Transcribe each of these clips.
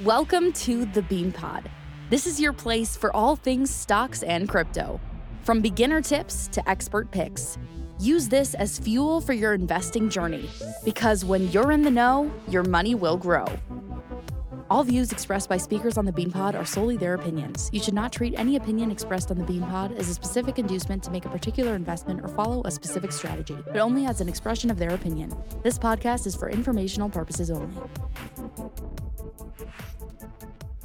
Welcome to the BeanPod. This is your place for all things stocks and crypto. From beginner tips to expert picks, use this as fuel for your investing journey, because when you're in the know, your money will grow. All views expressed by speakers on the BeanPod are solely their opinions. You should not treat any opinion expressed on the BeanPod as a specific inducement to make a particular investment or follow a specific strategy, but only as an expression of their opinion. This podcast is for informational purposes only.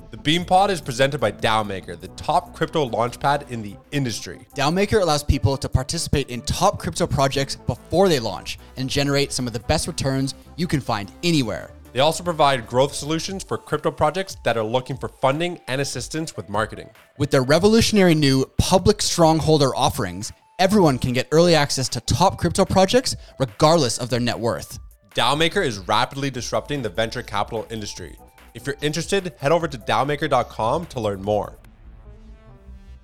The BeanPod is presented by DAOMaker, the top crypto launchpad in the industry. DAOMaker allows people to participate in top crypto projects before they launch and generate some of the best returns you can find anywhere. They also provide growth solutions for crypto projects that are looking for funding and assistance with marketing. With their revolutionary new public strongholder offerings, everyone can get early access to top crypto projects regardless of their net worth. DAOMaker is rapidly disrupting the venture capital industry. If you're interested, head over to DAOMaker.com to learn more.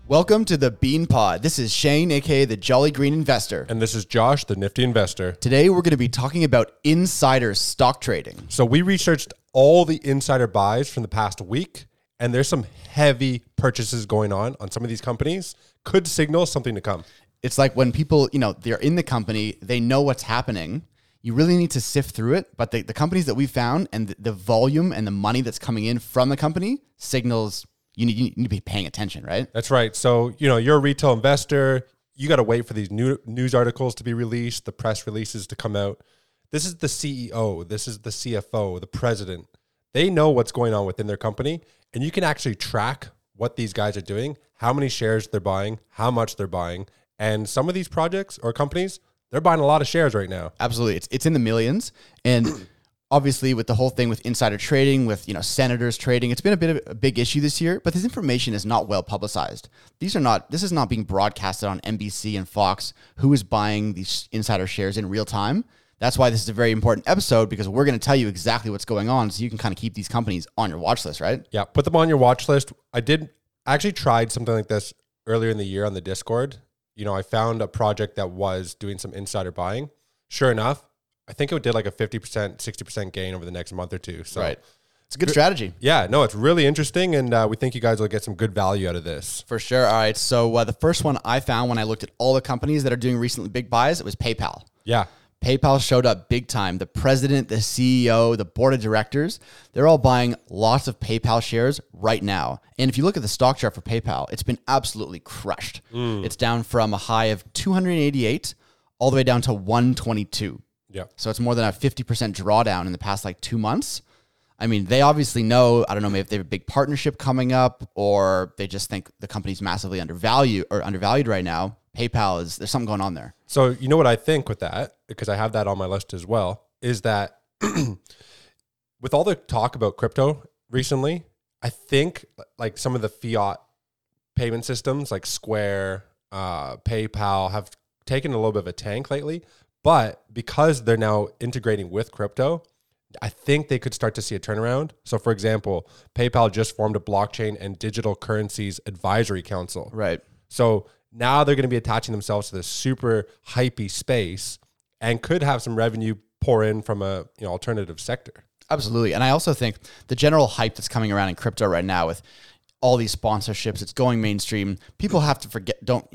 Welcome to the Bean Pod. This is Shane, aka the Jolly Green Investor. And this is Josh, the Nifty Investor. Today, we're going to be talking about insider stock trading. So we researched all the insider buys from the past week, and there's some heavy purchases going on some of these companies. Could signal something to come. It's like when people, they're in the company, they know what's happening. You really need to sift through it, but the companies that we found and the volume and the money that's coming in from the company signals you need to be paying attention, right? That's right. So, you're a retail investor. You got to wait for these new news articles to be released, the press releases to come out. This is the CEO. This is the CFO, the president. They know what's going on within their company, and you can actually track what these guys are doing, how many shares they're buying, how much they're buying. And some of these projects or companies, they're buying a lot of shares right now. Absolutely. It's in the millions. And obviously with the whole thing with insider trading, with senators trading, it's been a bit of a big issue this year, but this information is not well publicized. This is not being broadcasted on NBC and Fox, who is buying these insider shares in real time. That's why this is a very important episode, because we're going to tell you exactly what's going on so you can kind of keep these companies on your watch list, right? Yeah, put them on your watch list. I actually tried something like this earlier in the year on the Discord. I found a project that was doing some insider buying. Sure enough, I think it did like a 50%, 60% gain over the next month or two. So right. It's a good strategy. Yeah, no, it's really interesting. And we think you guys will get some good value out of this. For sure. All right. So the first one I found when I looked at all the companies that are doing recently big buys, it was PayPal. Yeah. PayPal showed up big time. The president, the CEO, the board of directors, they're all buying lots of PayPal shares right now. And if you look at the stock chart for PayPal, it's been absolutely crushed. It's down from a high of 288 all the way down to 122. Yeah. So it's more than a 50% drawdown in the past 2 months. I mean, they obviously know, I don't know, maybe if they have a big partnership coming up or they just think the company's massively undervalued right now. PayPal there's something going on there. So you know what I think with that, because I have that on my list as well, is that with all the talk about crypto recently, I think some of the fiat payment systems like Square, PayPal have taken a little bit of a tank lately, but because they're now integrating with crypto, I think they could start to see a turnaround. So for example, PayPal just formed a blockchain and digital currencies advisory council. Right. So now they're going to be attaching themselves to this super hypey space and could have some revenue pour in from a alternative sector. Absolutely. And I also think the general hype that's coming around in crypto right now with all these sponsorships, it's going mainstream. People have to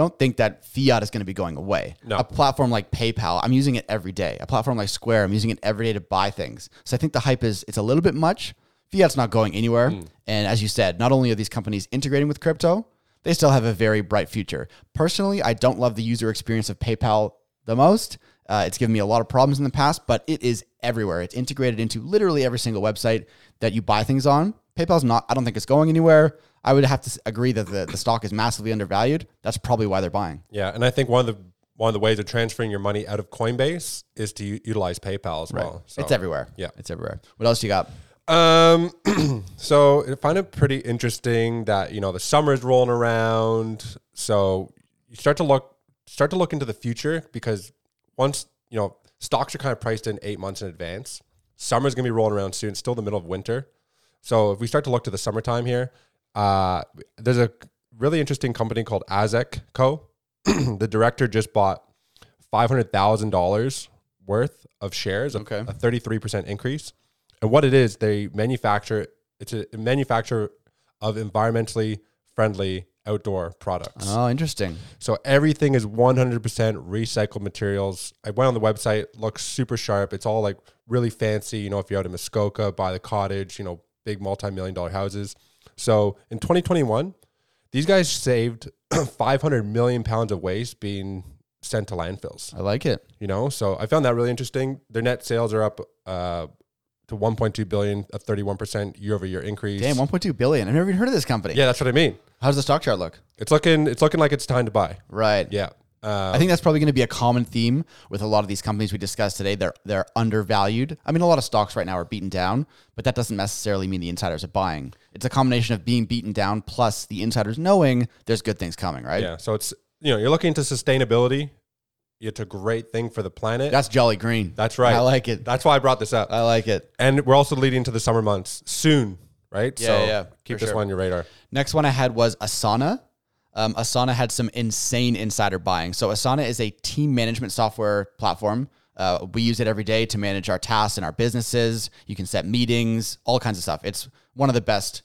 don't think that fiat is going to be going away. No. A platform like PayPal, I'm using it every day. A platform like Square, I'm using it every day to buy things. So I think the hype it's a little bit much. Fiat's not going anywhere. And as you said, not only are these companies integrating with crypto, they still have a very bright future. Personally, I don't love the user experience of PayPal the most. It's given me a lot of problems in the past, but it is everywhere. It's integrated into literally every single website that you buy things on. PayPal's not, I don't think it's going anywhere. I would have to agree that the stock is massively undervalued. That's probably why they're buying. Yeah, and I think one of the ways of transferring your money out of Coinbase is to utilize PayPal as well. Right. So, it's everywhere. Yeah. It's everywhere. What else you got? So I find it pretty interesting that, the summer's rolling around. So you start to look into the future, because once, stocks are kind of priced in 8 months in advance, summer's going to be rolling around soon. It's still the middle of winter. So if we start to look to the summertime here, there's a really interesting company called Azek Co. The director just bought $500,000 worth of shares, a 33% increase. And what it is, they manufacture, it's a manufacturer of environmentally friendly outdoor products. Oh, interesting. So everything is 100% recycled materials. I went on the website, looks super sharp. It's all like really fancy. You know, if you're out in Muskoka, buy the cottage, you know, big multi-million-dollar houses. So in 2021, these guys saved 500 million pounds of waste being sent to landfills. I like it. You know, so I found that really interesting. Their net sales are up to 1.2 billion, a 31% year-over-year increase. Damn, 1.2 billion. I've never even heard of this company. Yeah, that's what I mean. How does the stock chart look? It's looking like it's time to buy. Right. Yeah. I think that's probably going to be a common theme with a lot of these companies we discussed today. They're undervalued. I mean, a lot of stocks right now are beaten down, but that doesn't necessarily mean the insiders are buying. It's a combination of being beaten down plus the insiders knowing there's good things coming, right? Yeah. So it's, you know, you're looking into sustainability. It's a great thing for the planet. That's jolly green. That's right. I like it. That's why I brought this up. I like it. And we're also leading to the summer months soon. Right? Yeah, so yeah, keep this one on your radar. Next one I had was Asana. Asana had some insane insider buying. So Asana is a team management software platform. We use it every day to manage our tasks in our businesses. You can set meetings, all kinds of stuff. It's one of the best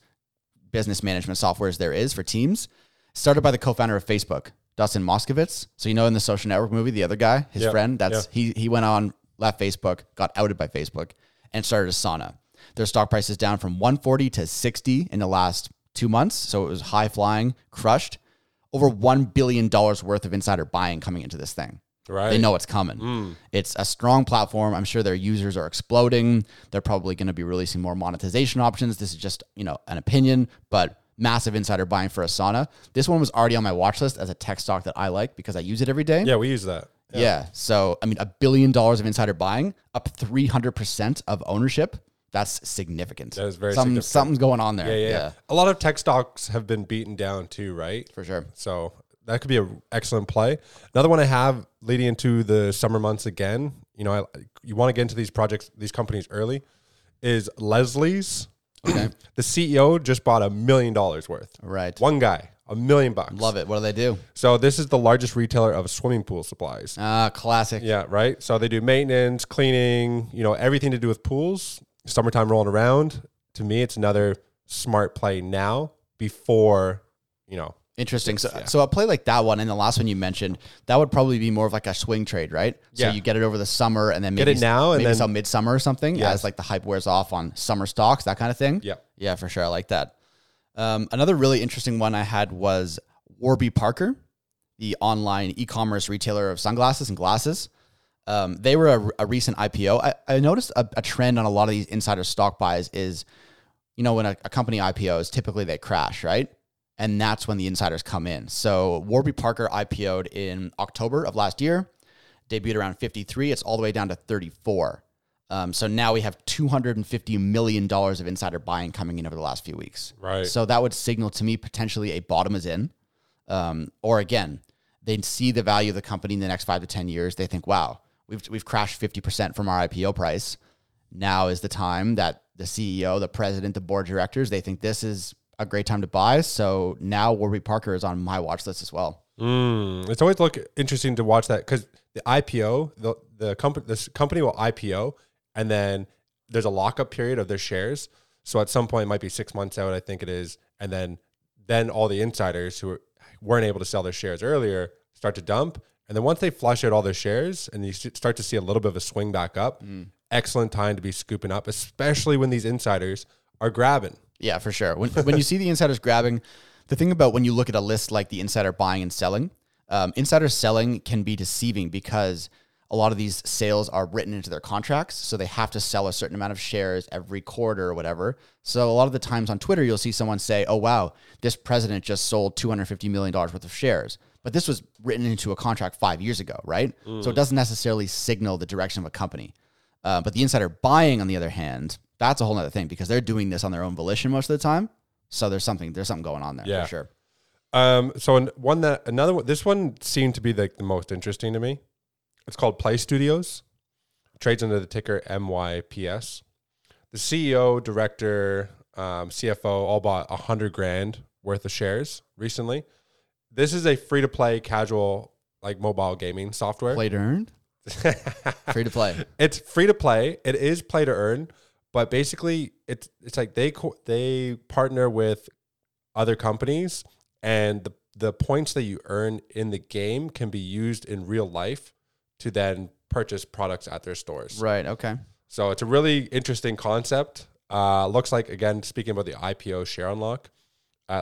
business management softwares there is for teams. Started by the co-founder of Facebook, Dustin Moskovitz. So you know in the Social Network movie, the other guy, his friend, that's he went on, left Facebook, got outed by Facebook, and started Asana. Their stock price is down from 140 to 60 in the last 2 months. So it was high flying, crushed. Over $1 billion worth of insider buying coming into this thing. Right. They know it's coming. It's a strong platform. I'm sure their users are exploding. They're probably going to be releasing more monetization options. This is just, you know, an opinion, but massive insider buying for Asana. This one was already on my watch list as a tech stock that I like because I use it every day. Yeah, we use that. Yeah. So, I mean, $1 billion of insider buying, up 300% of ownership. That's significant. That is very significant. Something's going on there. Yeah. A lot of tech stocks have been beaten down too, right? For sure. So that could be an excellent play. Another one I have leading into the summer months again, you know, you want to get into these projects, these companies early, is Leslie's. Okay. The CEO just bought $1 million worth. Right. One guy. $1 million bucks. Love it. What do they do? So this is the largest retailer of swimming pool supplies. Ah, classic. Yeah, right? So they do maintenance, cleaning, you know, everything to do with pools. Summertime rolling around, to me, it's another smart play now before, you know. Interesting. So a play like that one and the last one you mentioned, that would probably be more of like a swing trade, right? So you get it over the summer and then maybe get it now and then sell midsummer or something as like the hype wears off on summer stocks, that kind of thing. Yeah. Yeah, for sure. I like that. Another really interesting one I had was Warby Parker, the online e-commerce retailer of sunglasses and glasses. They were a recent IPO. I noticed a trend on a lot of these insider stock buys is, you know, when a company IPOs, typically they crash, right? And that's when the insiders come in. So Warby Parker IPO'd in October of last year, debuted around 53. It's all the way down to 34. So now we have $250 million of insider buying coming in over the last few weeks. Right. So that would signal to me potentially a bottom is in, or again, they see the value of the company in the next 5 to 10 years. They think, wow, We've crashed 50% from our IPO price. Now is the time that the CEO, the president, the board of directors, they think this is a great time to buy. So now Warby Parker is on my watch list as well. It's always look interesting to watch that because the IPO, this company will IPO, and then there's a lockup period of their shares. So at some point, it might be 6 months out, I think it is. And then all the insiders who weren't able to sell their shares earlier start to dump. And then once they flush out all their shares and you start to see a little bit of a swing back up, excellent time to be scooping up, especially when these insiders are grabbing. Yeah, for sure. When you see the insiders grabbing, the thing about when you look at a list like the insider buying and selling, insider selling can be deceiving because a lot of these sales are written into their contracts. So they have to sell a certain amount of shares every quarter or whatever. So a lot of the times on Twitter, you'll see someone say, oh, wow, this president just sold $250 million worth of shares. But this was written into a contract 5 years ago, right? So it doesn't necessarily signal the direction of a company. But the insider buying, on the other hand, that's a whole other thing because they're doing this on their own volition most of the time. So there's something going on there for sure. This one seemed to be the most interesting to me. It's called Play Studios. Trades under the ticker MYPS. The CEO, director, CFO all bought $100,000 worth of shares recently. This is a free-to-play casual, like mobile gaming software. Play to earn? Free to play. It's free to play. It is play to earn, But basically, it's like they partner with other companies, and the points that you earn in the game can be used in real life to then purchase products at their stores. Right. Okay. So it's a really interesting concept. Looks like, again, speaking about the IPO share unlock,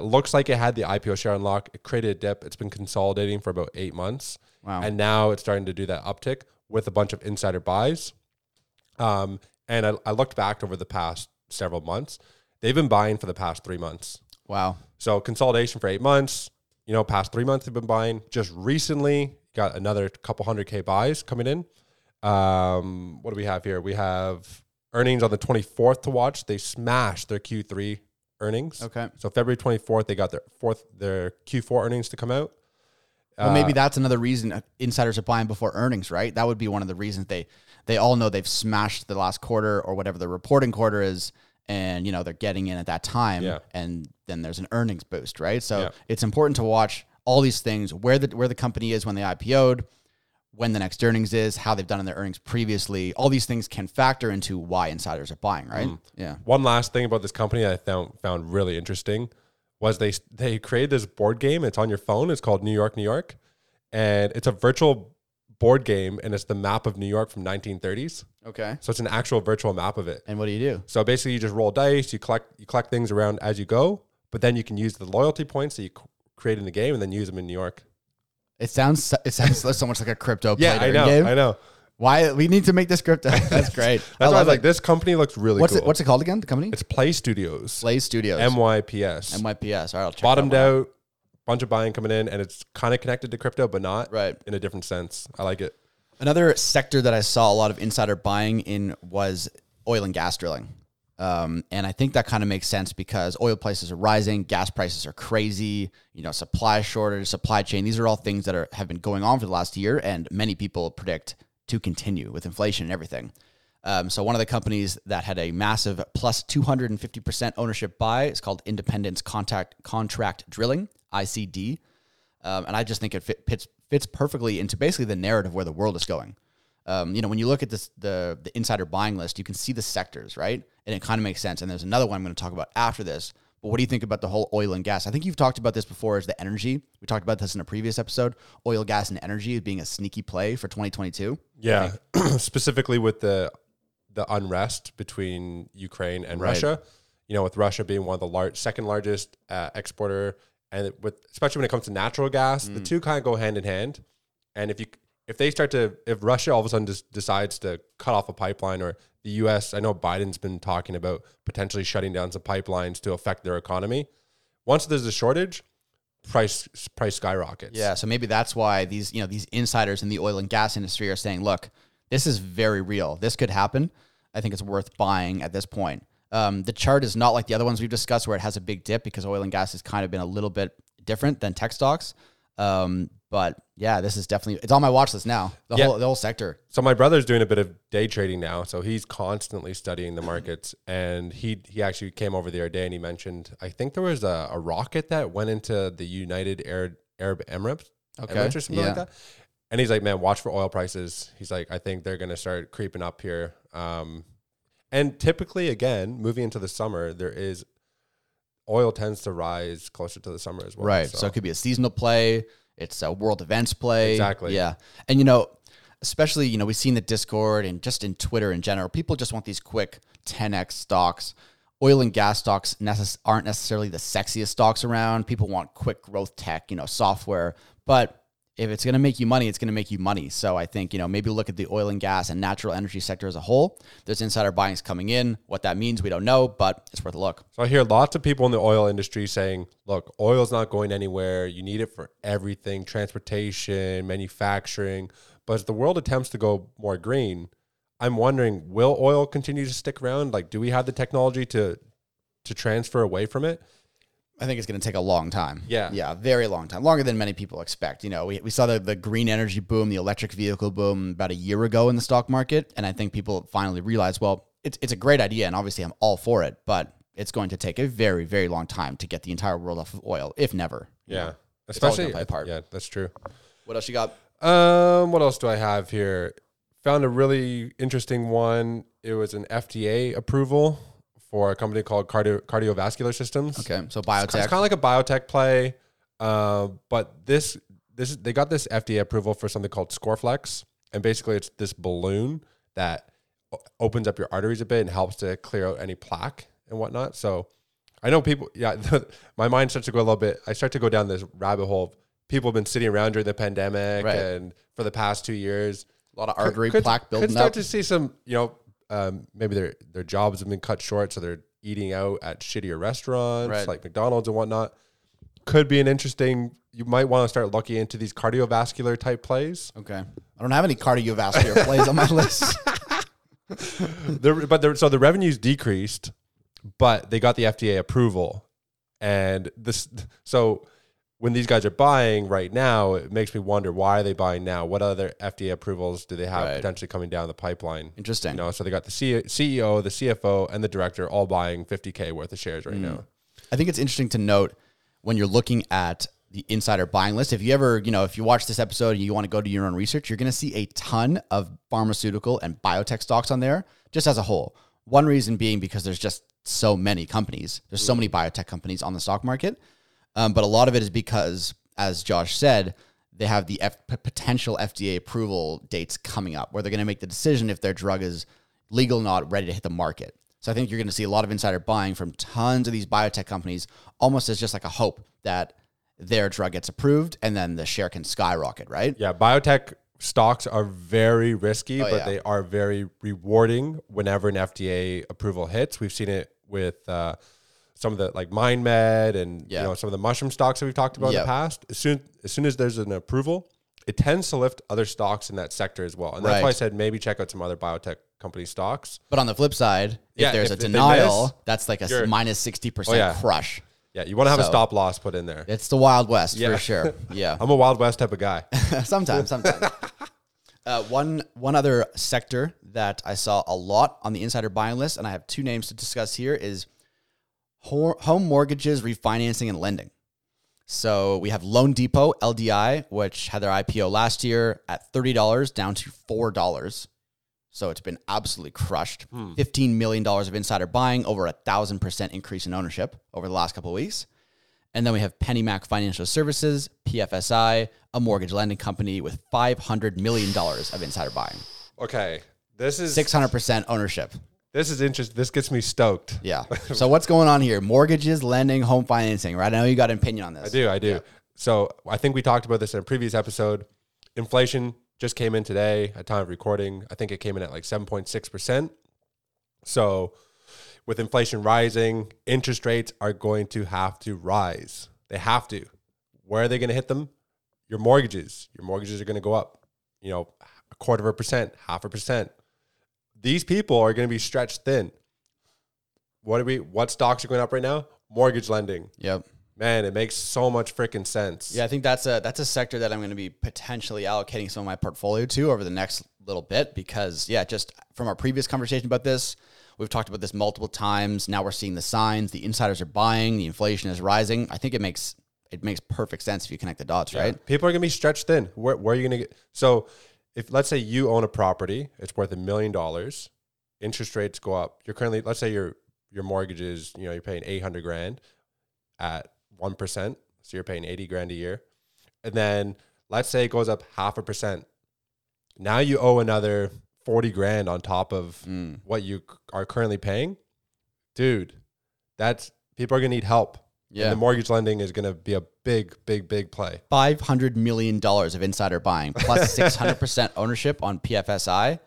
looks like it had the IPO share unlock. It created a dip. It's been consolidating for about 8 months. Wow. And now it's starting to do that uptick with a bunch of insider buys. And I looked back over the past several months. They've been buying for the past 3 months. Wow. So consolidation for 8 months, you know, past 3 months they've been buying. Just recently got another couple $100K buys coming in. What do we have here? We have earnings on the 24th to watch. They smashed their Q3 earnings. Okay. So February 24th, they got their Q4 earnings to come out. Well, maybe that's another reason insiders are buying before earnings, right? That would be one of the reasons they all know they've smashed the last quarter or whatever the reporting quarter is. And, you know, they're getting in at that time. Yeah. And then there's an earnings boost, right? So it's important to watch all these things, where the company is when they IPO'd, when the next earnings is, how they've done in their earnings previously. All these things can factor into why insiders are buying, right? Mm. Yeah. One last thing about this company that I found really interesting was they created this board game. It's on your phone. It's called New York, New York. And it's a virtual board game, and it's the map of New York from 1930s. Okay. So it's an actual virtual map of it. And what do you do? So basically you just roll dice, you collect things around as you go, but then you can use the loyalty points that you create in the game and then use them in New York. It sounds so much like a crypto play. Yeah, I know. Why we need to make this crypto? That's great. That's why I was like, this company looks really cool. What's it called again? The company? It's Play Studios. MYPS. All right, I'll check. Bottomed out, bunch of buying coming in, and it's kind of connected to crypto, but not right in a different sense. I like it. Another sector that I saw a lot of insider buying in was oil and gas drilling. And I think that kind of makes sense because oil prices are rising, gas prices are crazy, you know, supply shortage, supply chain. These are all things that have been going on for the last year, and many people predict to continue with inflation and everything. So one of the companies that had a massive plus 250% ownership buy is called Independence Contract Drilling, ICD. And I just think it fits perfectly into basically the narrative where the world is going. You know, when you look at this, the insider buying list, you can see the sectors, right? And it kind of makes sense. And there's another one I'm going to talk about after this. But what do you think about the whole oil and gas? I think you've talked about this before as the energy. We talked about this in a previous episode. Oil, gas, and energy being a sneaky play for 2022. Yeah, specifically with the unrest between Ukraine and Russia. You know, with Russia being one of the second largest exporter, and especially when it comes to natural gas, the two kind of go hand in hand. And if Russia all of a sudden just decides to cut off a pipeline, or the U.S., I know Biden's been talking about potentially shutting down some pipelines to affect their economy. Once there's a shortage, price skyrockets. Yeah, so maybe that's why these insiders in the oil and gas industry are saying, look, this is very real. This could happen. I think it's worth buying at this point. The chart is not like the other ones we've discussed where it has a big dip, because oil and gas has kind of been a little bit different than tech stocks. But yeah, this is definitely, it's on my watch list now, the whole sector. So my brother's doing a bit of day trading now. So he's constantly studying the markets, and he actually came over the other day and he mentioned, I think there was a rocket that went into the United Arab Emirates. Okay. Emirates or something like that. And he's like, man, watch for oil prices. He's like, I think they're going to start creeping up here. And typically, again, moving into the summer, oil tends to rise closer to the summer as well. Right. So it could be a seasonal play. It's a world events play. Exactly. Yeah. And, you know, especially, you know, we've seen the Discord and just in Twitter in general, people just want these quick 10X stocks. Oil and gas stocks aren't necessarily the sexiest stocks around. People want quick growth tech, you know, software. But if it's going to make you money, it's going to make you money. So I think, you know, maybe look at the oil and gas and natural energy sector as a whole. There's insider buyings coming in. What that means, we don't know, but it's worth a look. So I hear lots of people in the oil industry saying, look, oil's not going anywhere. You need it for everything, transportation, manufacturing. But as the world attempts to go more green, I'm wondering, will oil continue to stick around? Like, do we have the technology to transfer away from it? I think it's going to take a long time. Yeah. Yeah, very long time. Longer than many people expect. You know, we saw the green energy boom, the electric vehicle boom about a year ago in the stock market. And I think people finally realized, well, it's a great idea. And obviously I'm all for it, but it's going to take a very, very long time to get the entire world off of oil, if never. Yeah. You know, especially. Play a part. Yeah, that's true. What else you got? What else do I have here? Found a really interesting one. It was an FDA approval for a company called Cardiovascular Systems. Okay, so biotech. It's kind of like a biotech play, but this they got this FDA approval for something called Scoreflex, and basically it's this balloon that opens up your arteries a bit and helps to clear out any plaque and whatnot. So I know people, my mind starts to go a little bit. I start to go down this rabbit hole of people have been sitting around during the pandemic and for the past 2 years. A lot of artery plaque building up. Could start to see some, maybe their jobs have been cut short, so they're eating out at shittier restaurants like McDonald's and whatnot. Could be an interesting, you might want to start looking into these cardiovascular type plays. Okay. I don't have any cardiovascular plays on my list. So the revenues decreased, but they got the FDA approval. And so when these guys are buying right now, it makes me wonder, why are they buying now? What other FDA approvals do they have potentially coming down the pipeline? Interesting. So they got the CEO, the CFO, and the director all buying $50K worth of shares right now. I think it's interesting to note when you're looking at the insider buying list, if you ever, if you watch this episode and you want to go do your own research, you're going to see a ton of pharmaceutical and biotech stocks on there just as a whole. One reason being because there's just so many companies. There's so many biotech companies on the stock market. But a lot of it is because, as Josh said, they have the potential FDA approval dates coming up where they're going to make the decision if their drug is legal or not, ready to hit the market. So I think you're going to see a lot of insider buying from tons of these biotech companies, almost as just like a hope that their drug gets approved and then the share can skyrocket, right? Yeah, biotech stocks are very risky, but they are very rewarding whenever an FDA approval hits. We've seen it with some of the like MindMed and some of the mushroom stocks that we've talked about in the past. As soon as there's an approval, it tends to lift other stocks in that sector as well. And that's why I said maybe check out some other biotech company stocks. But on the flip side, if there's a denial, that's like a minus 60% crush. Yeah, you want to have a stop loss put in there. It's the Wild West for sure. Yeah, I'm a Wild West type of guy. sometimes. One other sector that I saw a lot on the insider buying list, and I have two names to discuss here, is home mortgages, refinancing, and lending. So we have Loan Depot, LDI, which had their IPO last year at $30 down to $4. So it's been absolutely crushed. $15 million of insider buying, over 1,000% increase in ownership over the last couple of weeks. And then we have PennyMac Financial Services, PFSI, a mortgage lending company with $500 million of insider buying. Okay. This is 600% ownership. This is interesting. This gets me stoked. Yeah. So what's going on here? Mortgages, lending, home financing, right? I know you got an opinion on this. I do. Yeah. So I think we talked about this in a previous episode. Inflation just came in today at time of recording. I think it came in at like 7.6%. So with inflation rising, interest rates are going to have to rise. They have to. Where are they going to hit them? Your mortgages. Your mortgages are going to go up, 0.25%, 0.5%. These people are going to be stretched thin. What stocks are going up right now? Mortgage lending. Yep. Man, it makes so much freaking sense. Yeah, I think that's a sector that I'm going to be potentially allocating some of my portfolio to over the next little bit because, just from our previous conversation about this, we've talked about this multiple times. Now we're seeing the signs. The insiders are buying. The inflation is rising. I think it makes perfect sense if you connect the dots, right? People are going to be stretched thin. Where are you going to get? So if, let's say, you own a property, it's worth $1 million, interest rates go up. You're currently, let's say your mortgage is, you're paying $800,000 at 1%, so you're paying $80,000 a year, and then let's say it goes up 0.5%. Now you owe another $40,000 on top of what you are currently paying, dude. People are gonna need help. Yeah, and the mortgage lending is gonna be a big play. $500 million of insider buying plus 600% ownership on PFSI.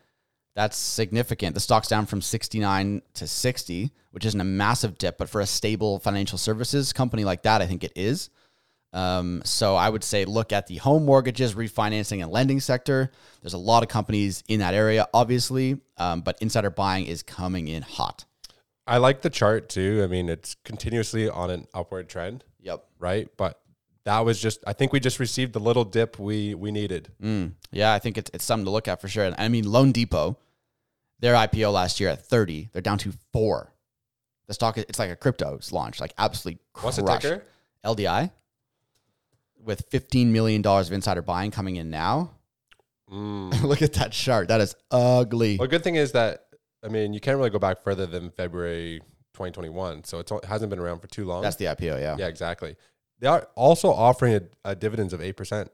That's significant. The stock's down from 69 to 60, which isn't a massive dip, but for a stable financial services company like that, I think it is. So I would say look at the home mortgages, refinancing, and lending sector. There's a lot of companies in that area, obviously, but insider buying is coming in hot. I like the chart too. I mean, it's continuously on an upward trend. Yep. Right? But that was I think we just received the little dip we needed. Yeah, I think it's something to look at for sure. And I mean, Loan Depot, their IPO last year at 30, they're down to 4. The stock, it's like a crypto's launch, like absolutely crushed. What's the ticker? LDI, with $15 million of insider buying coming in now. Look at that chart. That is ugly. Well, good thing is that I mean, you can't really go back further than February 2021. So it's, it hasn't been around for too long. That's the IPO, yeah. Yeah, exactly. They are also offering a dividends of 8%.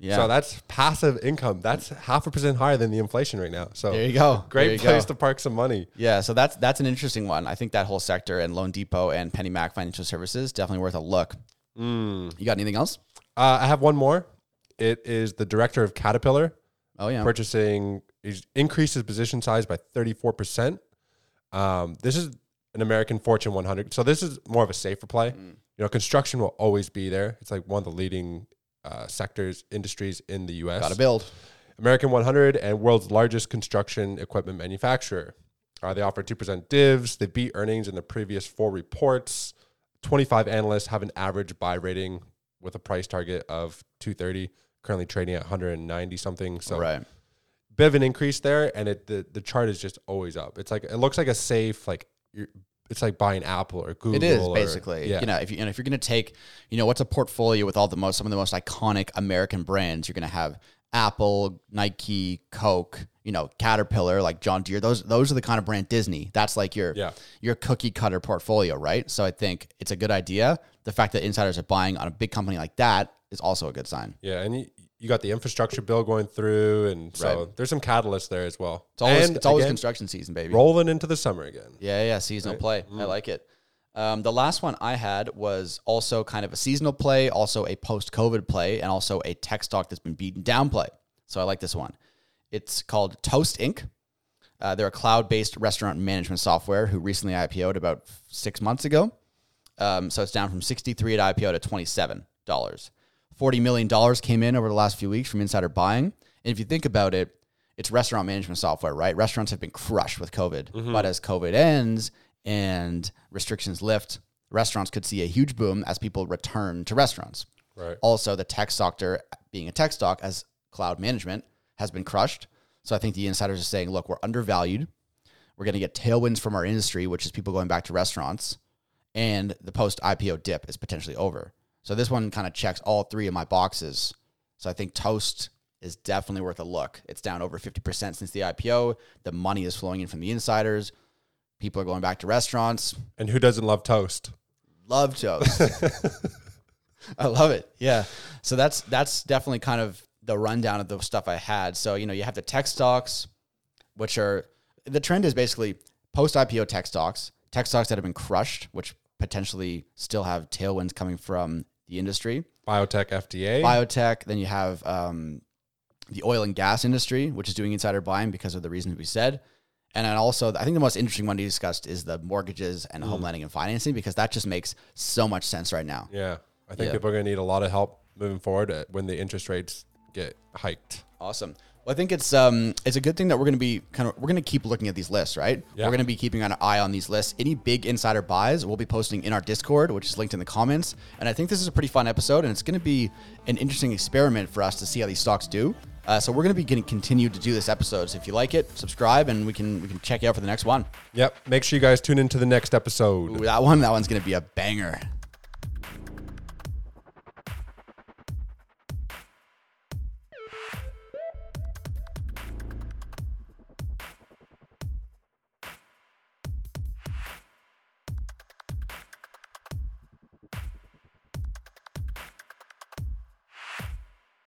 Yeah. So that's passive income. That's 0.5% higher than the inflation right now. So there you go. Great place to park some money. Yeah. So that's an interesting one. I think that whole sector and Loan Depot and PennyMac Financial Services, definitely worth a look. Mm. You got anything else? I have one more. It is the director of Caterpillar. Oh, yeah. Purchasing, he's increased his position size by 34%. This is an American Fortune 100. So this is more of a safer play. Mm. You know, construction will always be there. It's like one of the leading sectors, industries in the U.S. Gotta build. American 100 and world's largest construction equipment manufacturer. They offer 2% divs. They beat earnings in the previous 4 reports. 25 analysts have an average buy rating with a price target of 230, currently trading at 190 something. So right. Bit of an increase there, and the chart is just always up. It's like, it looks like a safe, like you're, it's like buying Apple or Google. It is basically, yeah. You know, if you're going to take, you know, what's a portfolio with all the most, some of the most iconic American brands, you're going to have Apple, Nike, Coke, you know, Caterpillar, like John Deere. Those are the kind of brand, Disney. That's like your cookie cutter portfolio, right? So I think it's a good idea. The fact that insiders are buying on a big company like that is also a good sign. Yeah. And you got the infrastructure bill going through, and so there's some catalysts there as well. It's always construction season, baby. Rolling into the summer again. Yeah, seasonal play. Mm. I like it. The last one I had was also kind of a seasonal play, also a post-COVID play, and also a tech stock that's been beaten down play. So I like this one. It's called Toast Inc. They're a cloud-based restaurant management software who recently IPO'd about 6 months ago. So it's down from $63 at IPO to $27. $40 million came in over the last few weeks from insider buying. And if you think about it, it's restaurant management software, right? Restaurants have been crushed with COVID. Mm-hmm. But as COVID ends and restrictions lift, restaurants could see a huge boom as people return to restaurants. Right. Also, the tech sector, being a tech stock, as cloud management has been crushed. So I think the insiders are saying, look, we're undervalued. We're going to get tailwinds from our industry, which is people going back to restaurants. And the post-IPO dip is potentially over. So this one kind of checks all three of my boxes. So I think Toast is definitely worth a look. It's down over 50% since the IPO. The money is flowing in from the insiders. People are going back to restaurants. And who doesn't love Toast? Love Toast. I love it. Yeah. So that's definitely kind of the rundown of the stuff I had. So, you know, you have the tech stocks, which are, the trend is basically post-IPO tech stocks that have been crushed, which potentially still have tailwinds coming from the industry. Biotech, FDA. Biotech. Then you have the oil and gas industry, which is doing insider buying because of the reasons we said. And then also, I think the most interesting one we discussed is the mortgages and home lending and financing, because that just makes so much sense right now. Yeah. I think people are going to need a lot of help moving forward when the interest rates get hiked. Awesome. Well, I think it's a good thing that we're going to be we're going to keep looking at these lists, right? Yeah. We're going to be keeping an eye on these lists. Any big insider buys we'll be posting in our Discord, which is linked in the comments. And I think this is a pretty fun episode, and it's going to be an interesting experiment for us to see how these stocks do. So we're going to be going to continue to do this episode. So if you like it, subscribe, and we can check you out for the next one. Yep. Make sure you guys tune into the next episode. Ooh, that one's going to be a banger.